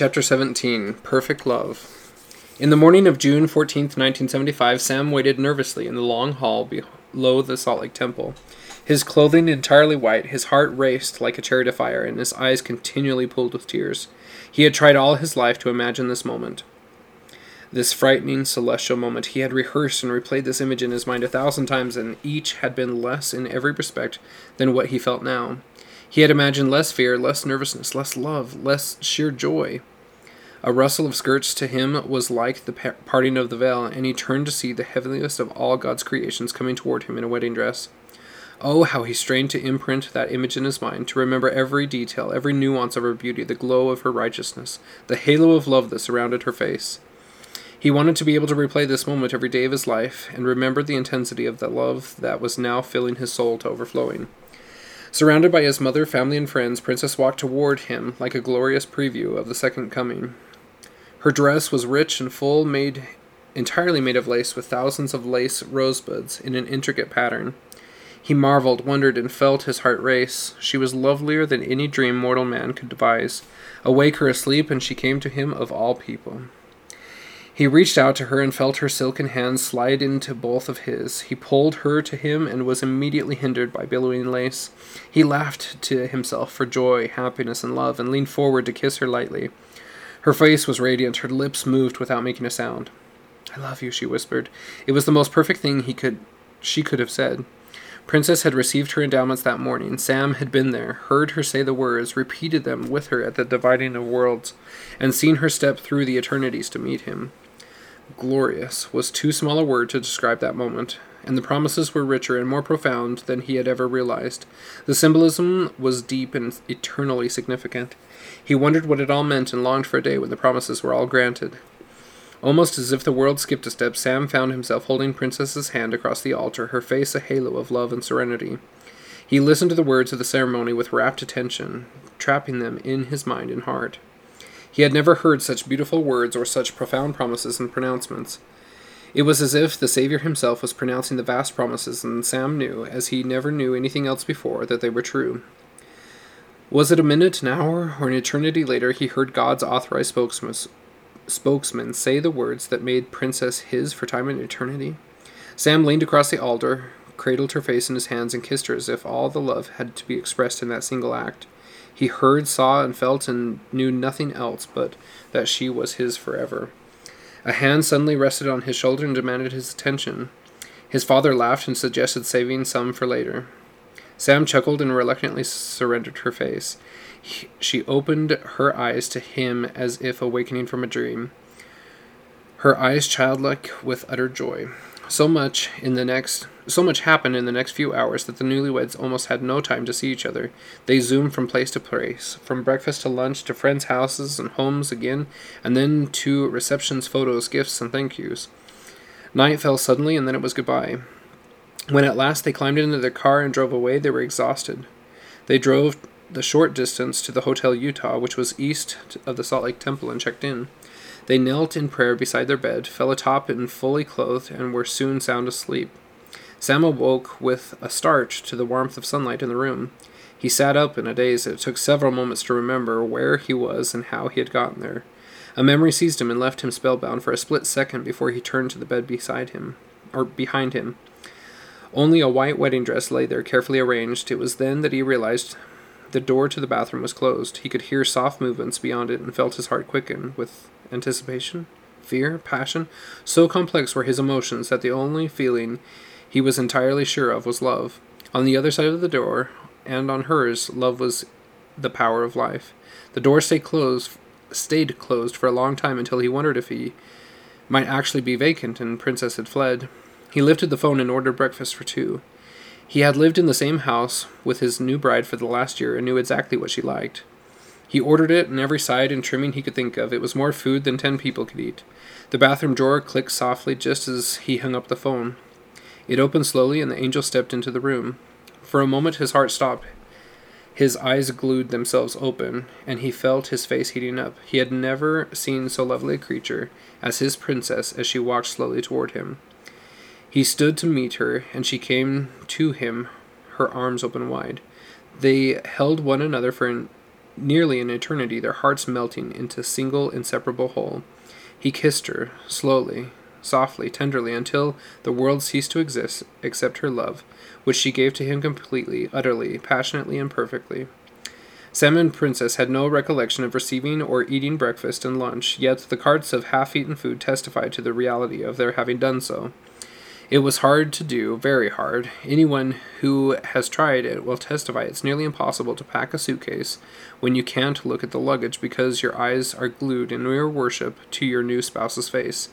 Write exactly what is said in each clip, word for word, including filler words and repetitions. Chapter seventeen, Perfect Love. In the morning of June fourteenth, nineteen seventy-five, Sam waited nervously in the long hall below the Salt Lake Temple. His clothing entirely white, his heart raced like a chariot of fire, and his eyes continually pulled with tears. He had tried all his life to imagine this moment. This frightening celestial moment. He had rehearsed and replayed this image in his mind a thousand times, and each had been less in every respect than what he felt now. He had imagined less fear, less nervousness, less love, less sheer joy. A rustle of skirts to him was like the parting of the veil, and he turned to see the heavenliest of all God's creations coming toward him in a wedding dress. Oh, how he strained to imprint that image in his mind, to remember every detail, every nuance of her beauty, the glow of her righteousness, the halo of love that surrounded her face. He wanted to be able to replay this moment every day of his life and remember the intensity of the love that was now filling his soul to overflowing. Surrounded by his mother, family, and friends, Princess walked toward him like a glorious preview of the second coming. Her dress was rich and full, made entirely made of lace with thousands of lace rosebuds in an intricate pattern. He marveled, wondered, and felt his heart race. She was lovelier than any dream mortal man could devise. Awake or asleep, and she came to him of all people. He reached out to her and felt her silken hands slide into both of his. He pulled her to him and was immediately hindered by billowing lace. He laughed to himself for joy, happiness, and love, and leaned forward to kiss her lightly. Her face was radiant. Her lips moved without making a sound. "I love you," she whispered. It was the most perfect thing he could, she could have said. Princess had received her endowments that morning. Sam had been there, heard her say the words, repeated them with her at the dividing of worlds, and seen her step through the eternities to meet him. Glorious was too small a word to describe that moment, and the promises were richer and more profound than he had ever realized. The symbolism was deep and eternally significant. He wondered what it all meant and longed for a day when the promises were all granted. Almost as if the world skipped a step, Sam found himself holding Princess's hand across the altar, her face a halo of love and serenity. He listened to the words of the ceremony with rapt attention, trapping them in his mind and heart. He had never heard such beautiful words or such profound promises and pronouncements. It was as if the Savior himself was pronouncing the vast promises, and Sam knew, as he never knew anything else before, that they were true. Was it a minute, an hour, or an eternity later, he heard God's authorized spokesman say the words that made Princess his for time and eternity? Sam leaned across the altar, cradled her face in his hands, and kissed her as if all the love had to be expressed in that single act. He heard, saw, and felt, and knew nothing else but that she was his forever. A hand suddenly rested on his shoulder and demanded his attention. His father laughed and suggested saving some for later. Sam chuckled and reluctantly surrendered her face. He, she opened her eyes to him as if awakening from a dream, her eyes childlike with utter joy. So much in the next, so much happened in the next few hours that the newlyweds almost had no time to see each other. They zoomed from place to place, from breakfast to lunch to friends' houses and homes again, and then to receptions, photos, gifts, and thank yous. Night fell suddenly, and then it was goodbye. When at last they climbed into their car and drove away, they were exhausted. They drove the short distance to the Hotel Utah, which was east of the Salt Lake Temple, and checked in. They knelt in prayer beside their bed, fell atop and fully clothed, and were soon sound asleep. Sam awoke with a start to the warmth of sunlight in the room. He sat up in a daze. It took several moments to remember where he was and how he had gotten there. A memory seized him and left him spellbound for a split second before he turned to the bed beside him, or behind him. Only a white wedding dress lay there, carefully arranged. It was then that he realized the door to the bathroom was closed. He could hear soft movements beyond it and felt his heart quicken with anticipation, fear, passion. So complex were his emotions that the only feeling he was entirely sure of was love. On the other side of the door, and on hers, love was the power of life. The door stayed closed, stayed closed for a long time until he wondered if he might actually be vacant and Princess had fled. He lifted the phone and ordered breakfast for two. He had lived in the same house with his new bride for the last year and knew exactly what she liked. He ordered it on every side and trimming he could think of. It was more food than ten people could eat. The bathroom drawer clicked softly just as he hung up the phone. It opened slowly, and the angel stepped into the room. For a moment, his heart stopped. His eyes glued themselves open, and he felt his face heating up. He had never seen so lovely a creature as his princess as she walked slowly toward him. He stood to meet her, and she came to him, her arms open wide. They held one another for an nearly an eternity, their hearts melting into a single inseparable whole. He kissed her, slowly, softly, tenderly, until the world ceased to exist except her love, which she gave to him completely, utterly, passionately, and perfectly. Sam and Princess had no recollection of receiving or eating breakfast and lunch, yet the carts of half-eaten food testified to the reality of their having done so. It was hard to do, very hard. Anyone who has tried it will testify it's nearly impossible to pack a suitcase when you can't look at the luggage because your eyes are glued in your worship to your new spouse's face.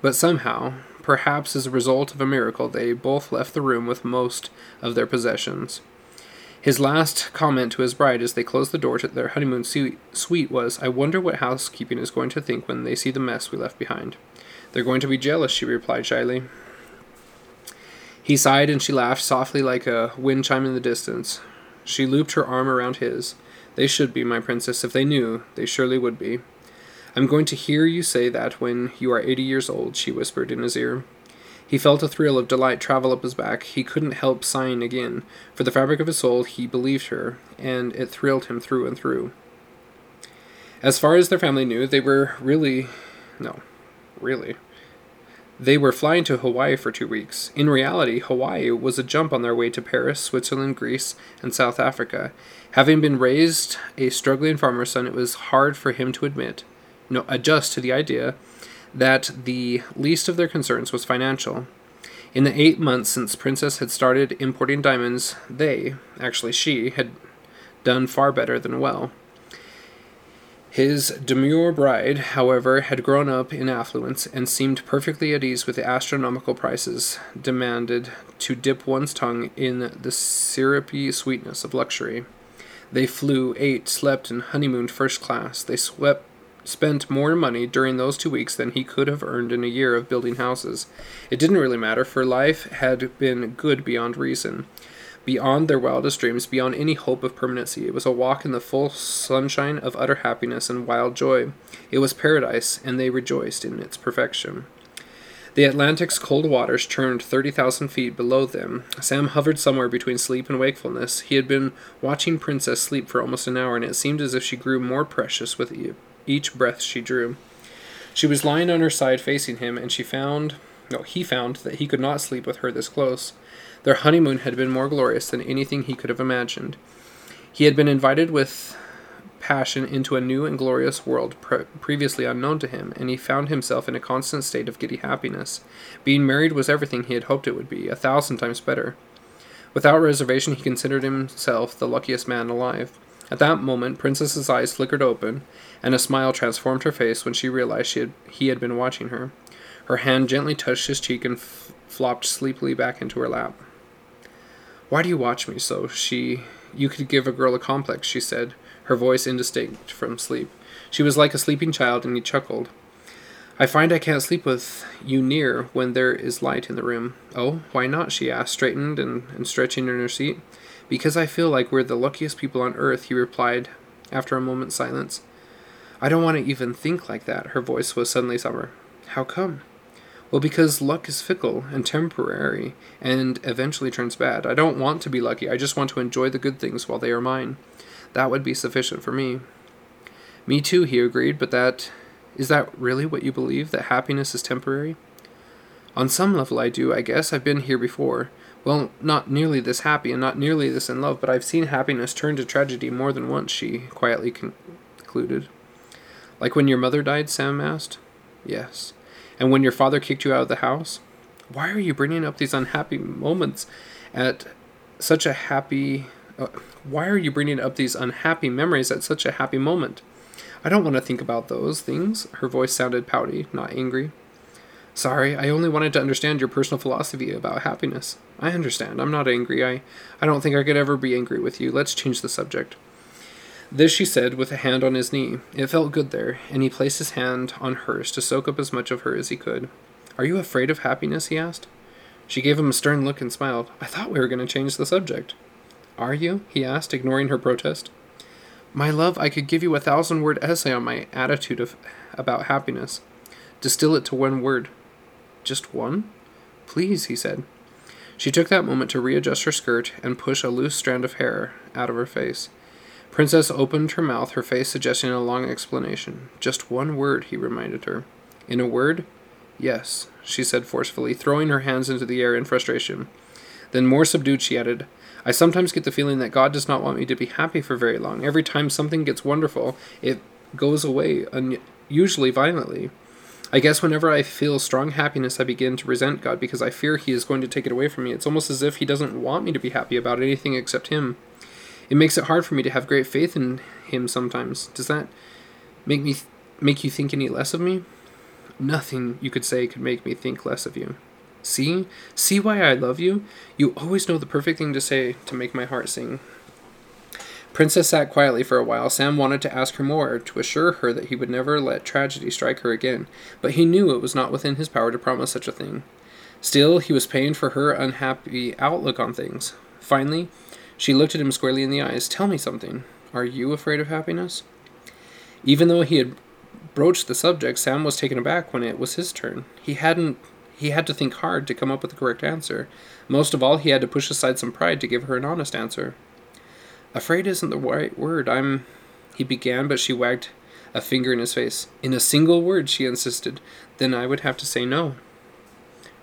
But somehow, perhaps as a result of a miracle, they both left the room with most of their possessions. His last comment to his bride as they closed the door to their honeymoon suite was, "I wonder what housekeeping is going to think when they see the mess we left behind." "They're going to be jealous," she replied shyly. He sighed and she laughed softly like a wind chime in the distance. She looped her arm around his. "They should be, my princess. If they knew, they surely would be. I'm going to hear you say that when you are eighty years old," she whispered in his ear. He felt a thrill of delight travel up his back. He couldn't help sighing again. For the fabric of his soul, he believed her, and it thrilled him through and through. As far as their family knew, they were really... No, really... They were flying to Hawaii for two weeks. In reality, Hawaii was a jump on their way to Paris, Switzerland, Greece, and South Africa. Having been raised a struggling farmer's son, it was hard for him to admit, no, adjust to the idea that the least of their concerns was financial. In the eight months since Princess had started importing diamonds, they, actually she, had done far better than well. His demure bride, however, had grown up in affluence and seemed perfectly at ease with the astronomical prices demanded to dip one's tongue in the syrupy sweetness of luxury. They flew, ate, slept, and honeymooned first class. They swept, spent more money during those two weeks than he could have earned in a year of building houses. It didn't really matter, for life had been good beyond reason. Beyond their wildest dreams, beyond any hope of permanency. It was a walk in the full sunshine of utter happiness and wild joy. It was paradise, and they rejoiced in its perfection. The Atlantic's cold waters churned thirty thousand feet below them. Sam hovered somewhere between sleep and wakefulness. He had been watching Princess sleep for almost an hour, and it seemed as if she grew more precious with each breath she drew. She was lying on her side facing him, and she found... No, he found that he could not sleep with her this close. Their honeymoon had been more glorious than anything he could have imagined. He had been invited with passion into a new and glorious world pre- previously unknown to him, and he found himself in a constant state of giddy happiness. Being married was everything he had hoped it would be, a thousand times better. Without reservation, he considered himself the luckiest man alive. At that moment, Princess's eyes flickered open, and a smile transformed her face when she realized she had, he had been watching her. Her hand gently touched his cheek and f- flopped sleepily back into her lap. "Why do you watch me so?" She, you could give a girl a complex, she said, her voice indistinct from sleep. She was like a sleeping child, and he chuckled. "I find I can't sleep with you near when there is light in the room." "Oh, why not?" she asked, straightened and, and stretching in her seat. "Because I feel like we're the luckiest people on earth," he replied, after a moment's silence. "I don't want to even think like that." Her voice was suddenly summer. "How come?" "Well, because luck is fickle and temporary and eventually turns bad. I don't want to be lucky. I just want to enjoy the good things while they are mine. That would be sufficient for me." "Me too," he agreed, but that... Is that really what you believe? That happiness is temporary? "On some level I do, I guess. I've been here before. Well, not nearly this happy and not nearly this in love, but I've seen happiness turn to tragedy more than once," she quietly concluded. "Like when your mother died?" Sam asked. "Yes." "And when your father kicked you out of the house?" "Why are you bringing up these unhappy moments at such a happy... Uh, why are you bringing up these unhappy memories at such a happy moment?" "I don't want to think about those things." Her voice sounded pouty, not angry. "Sorry, I only wanted to understand your personal philosophy about happiness." "I understand. I'm not angry. I, I don't think I could ever be angry with you. Let's change the subject." This she said with a hand on his knee. It felt good there, and he placed his hand on hers to soak up as much of her as he could. "Are you afraid of happiness?" he asked. She gave him a stern look and smiled. "I thought we were going to change the subject." "Are you?" he asked, ignoring her protest. "My love, I could give you a thousand-word essay on my attitude of about happiness. Distill it to one word." "Just one?" "Please," he said. She took that moment to readjust her skirt and push a loose strand of hair out of her face. Princess opened her mouth, her face suggesting a long explanation. Just one word, he reminded her. In a word? Yes, she said forcefully, throwing her hands into the air in frustration. Then more subdued, she added, I sometimes get the feeling that God does not want me to be happy for very long. Every time something gets wonderful, it goes away, un- usually violently. I guess whenever I feel strong happiness, I begin to resent God because I fear he is going to take it away from me. It's almost as if he doesn't want me to be happy about anything except him. It makes it hard for me to have great faith in him sometimes. Does that make me th- make you think any less of me? Nothing you could say could make me think less of you. See? See why I love you? You always know the perfect thing to say to make my heart sing. Princess sat quietly for a while. Sam wanted to ask her more, to assure her that he would never let tragedy strike her again, but he knew it was not within his power to promise such a thing. Still, he was paying for her unhappy outlook on things. Finally, she looked at him squarely in the eyes. Tell me something. Are you afraid of happiness? Even though he had broached the subject, Sam was taken aback when it was his turn. He hadn't He had to think hard to come up with the correct answer. Most of all, he had to push aside some pride to give her an honest answer. Afraid isn't the right word. I'm... He began, but she wagged a finger in his face. In a single word, she insisted. Then I would have to say no.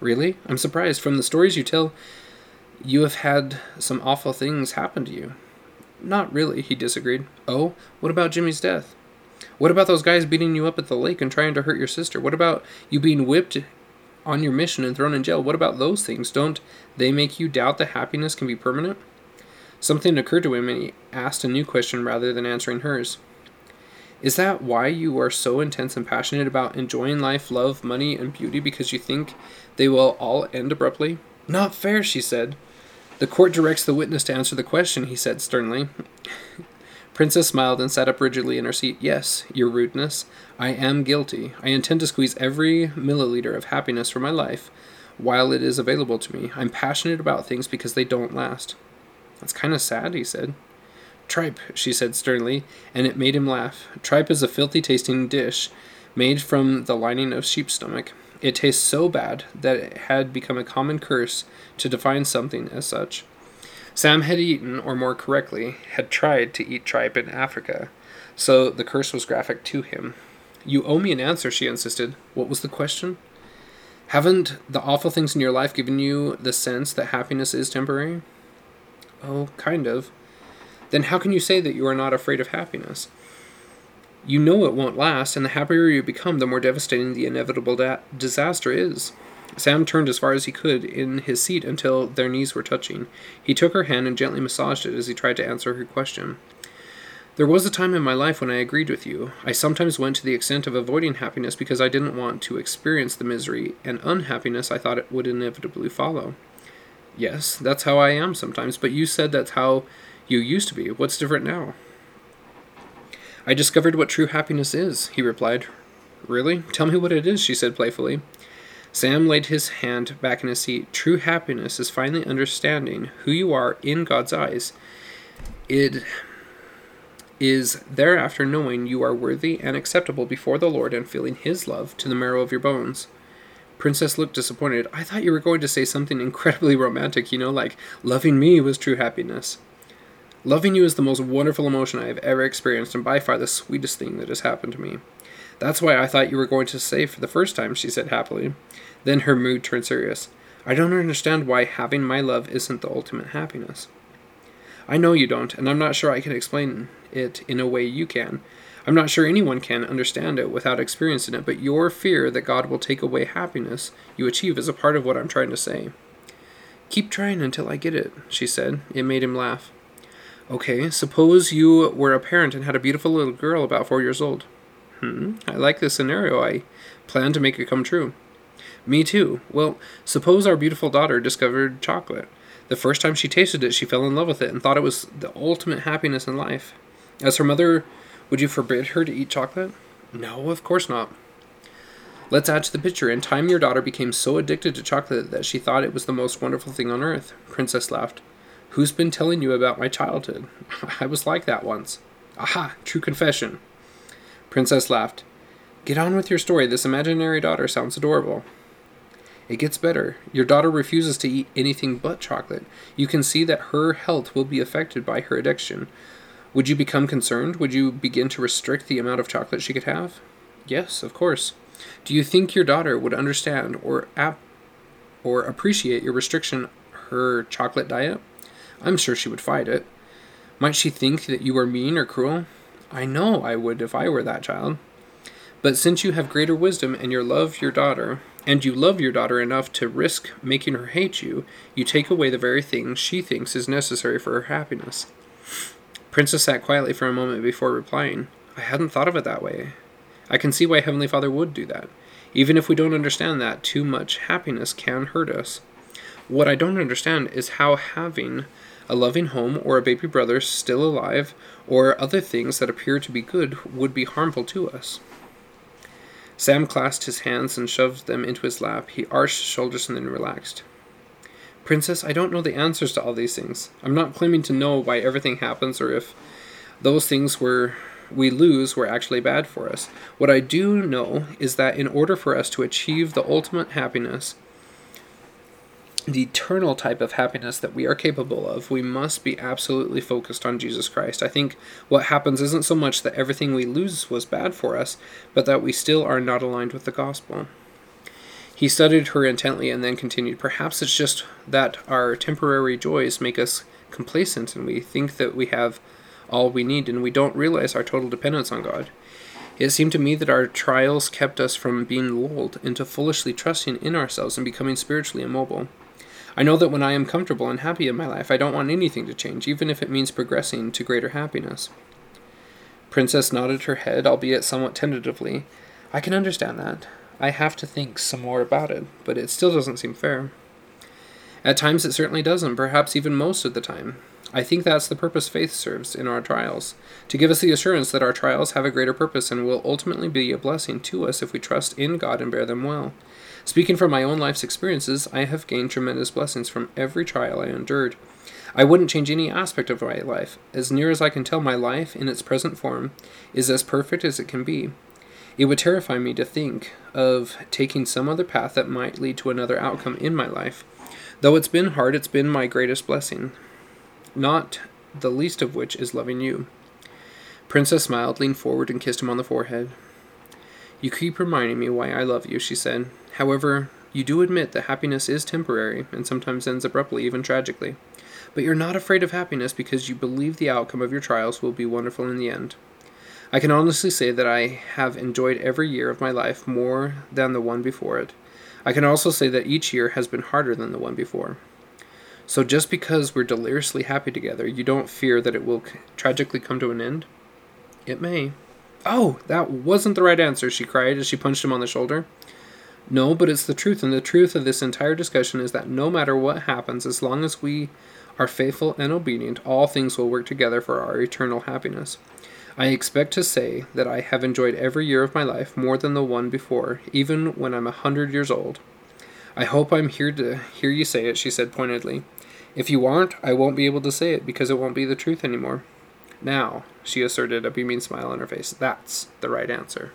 Really? I'm surprised. From the stories you tell, you have had some awful things happen to you. Not really, he disagreed. Oh, what about Jimmy's death? What about those guys beating you up at the lake and trying to hurt your sister? What about you being whipped on your mission and thrown in jail? What about those things? Don't they make you doubt that happiness can be permanent? Something occurred to him, and he asked a new question rather than answering hers. Is that why you are so intense and passionate about enjoying life, love, money, and beauty, because you think they will all end abruptly? Not fair, she said. The court directs the witness to answer the question, he said sternly. Princess smiled and sat up rigidly in her seat. Yes, your rudeness. I am guilty. I intend to squeeze every milliliter of happiness from my life while it is available to me. I'm passionate about things because they don't last. That's kind of sad, he said. Tripe, she said sternly, and it made him laugh. Tripe is a filthy-tasting dish made from the lining of sheep's stomach. It tastes so bad that it had become a common curse to define something as such. Sam had eaten, or more correctly, had tried to eat tripe in Africa, so the curse was graphic to him. You owe me an answer, she insisted. What was the question? Haven't the awful things in your life given you the sense that happiness is temporary? Oh, kind of. Then how can you say that you are not afraid of happiness? You know it won't last, and the happier you become, the more devastating the inevitable da- disaster is. Sam turned as far as he could in his seat until their knees were touching. He took her hand and gently massaged it as he tried to answer her question. There was a time in my life when I agreed with you. I sometimes went to the extent of avoiding happiness because I didn't want to experience the misery and unhappiness I thought it would inevitably follow. Yes, that's how I am sometimes, but you said that's how you used to be. What's different now? I discovered what true happiness is, he replied. Really? Tell me what it is, she said playfully. Sam laid his hand back in his seat. True happiness is finally understanding who you are in God's eyes. It is thereafter knowing you are worthy and acceptable before the Lord and feeling his love to the marrow of your bones. Princess looked disappointed. I thought you were going to say something incredibly romantic, you know, like loving me was true happiness. Loving you is the most wonderful emotion I have ever experienced and by far the sweetest thing that has happened to me. That's why I thought you were going to say for the first time, she said happily. Then her mood turned serious. I don't understand why having my love isn't the ultimate happiness. I know you don't, and I'm not sure I can explain it in a way you can. I'm not sure anyone can understand it without experiencing it, but your fear that God will take away happiness you achieve is a part of what I'm trying to say. Keep trying until I get it, she said. It made him laugh. Okay, suppose you were a parent and had a beautiful little girl about four years old. Hmm, I like this scenario. I plan to make it come true. Me too. Well, suppose our beautiful daughter discovered chocolate. The first time she tasted it, she fell in love with it and thought it was the ultimate happiness in life. As her mother, would you forbid her to eat chocolate? No, of course not. Let's add to the picture. In time, your daughter became so addicted to chocolate that she thought it was the most wonderful thing on earth. Princess laughed. Who's been telling you about my childhood? I was like that once. Aha, true confession. Princess laughed. Get on with your story. This imaginary daughter sounds adorable. It gets better. Your daughter refuses to eat anything but chocolate. You can see that her health will be affected by her addiction. Would you become concerned? Would you begin to restrict the amount of chocolate she could have? Yes, of course. Do you think your daughter would understand or ap- or appreciate your restriction her chocolate diet? I'm sure she would fight it. Might she think that you are mean or cruel? I know I would if I were that child. But since you have greater wisdom and you love your daughter, and you love your daughter enough to risk making her hate you, you take away the very thing she thinks is necessary for her happiness. Princess sat quietly for a moment before replying. I hadn't thought of it that way. I can see why Heavenly Father would do that. Even if we don't understand that, too much happiness can hurt us. What I don't understand is how having a loving home or a baby brother still alive or other things that appear to be good would be harmful to us. Sam clasped his hands and shoved them into his lap. He arched his shoulders and then relaxed. Princess, I don't know the answers to all these things. I'm not claiming to know why everything happens or if those things were... we lose were actually bad for us. What I do know is that in order for us to achieve the ultimate happiness, the eternal type of happiness that we are capable of, we must be absolutely focused on Jesus Christ. I think what happens isn't so much that everything we lose was bad for us, but that we still are not aligned with the gospel. He studied her intently and then continued, perhaps it's just that our temporary joys make us complacent and we think that we have all we need, and we don't realize our total dependence on God. It seemed to me that our trials kept us from being lulled into foolishly trusting in ourselves and becoming spiritually immobile. I know that when I am comfortable and happy in my life, I don't want anything to change, even if it means progressing to greater happiness. Princess nodded her head, albeit somewhat tentatively. I can understand that. I have to think some more about it, but it still doesn't seem fair. At times it certainly doesn't, perhaps even most of the time. I think that's the purpose faith serves in our trials, to give us the assurance that our trials have a greater purpose and will ultimately be a blessing to us if we trust in God and bear them well. Speaking from my own life's experiences, I have gained tremendous blessings from every trial I endured. I wouldn't change any aspect of my life. As near as I can tell, my life, in its present form, is as perfect as it can be. It would terrify me to think of taking some other path that might lead to another outcome in my life. Though it's been hard, it's been my greatest blessing. Not the least of which is loving you. Princess smiled, leaned forward, and kissed him on the forehead. You keep reminding me why I love you, she said. However, you do admit that happiness is temporary and sometimes ends abruptly, even tragically. But you're not afraid of happiness because you believe the outcome of your trials will be wonderful in the end. I can honestly say that I have enjoyed every year of my life more than the one before it. I can also say that each year has been harder than the one before. So just because we're deliriously happy together, you don't fear that it will c- tragically come to an end? It may. Oh, that wasn't the right answer, she cried as she punched him on the shoulder. No, but it's the truth, and the truth of this entire discussion is that no matter what happens, as long as we are faithful and obedient, all things will work together for our eternal happiness. I expect to say that I have enjoyed every year of my life more than the one before, even when I'm a hundred years old. I hope I'm here to hear you say it, she said pointedly. If you aren't, I won't be able to say it because it won't be the truth anymore. Now, she asserted, a beaming smile on her face, that's the right answer.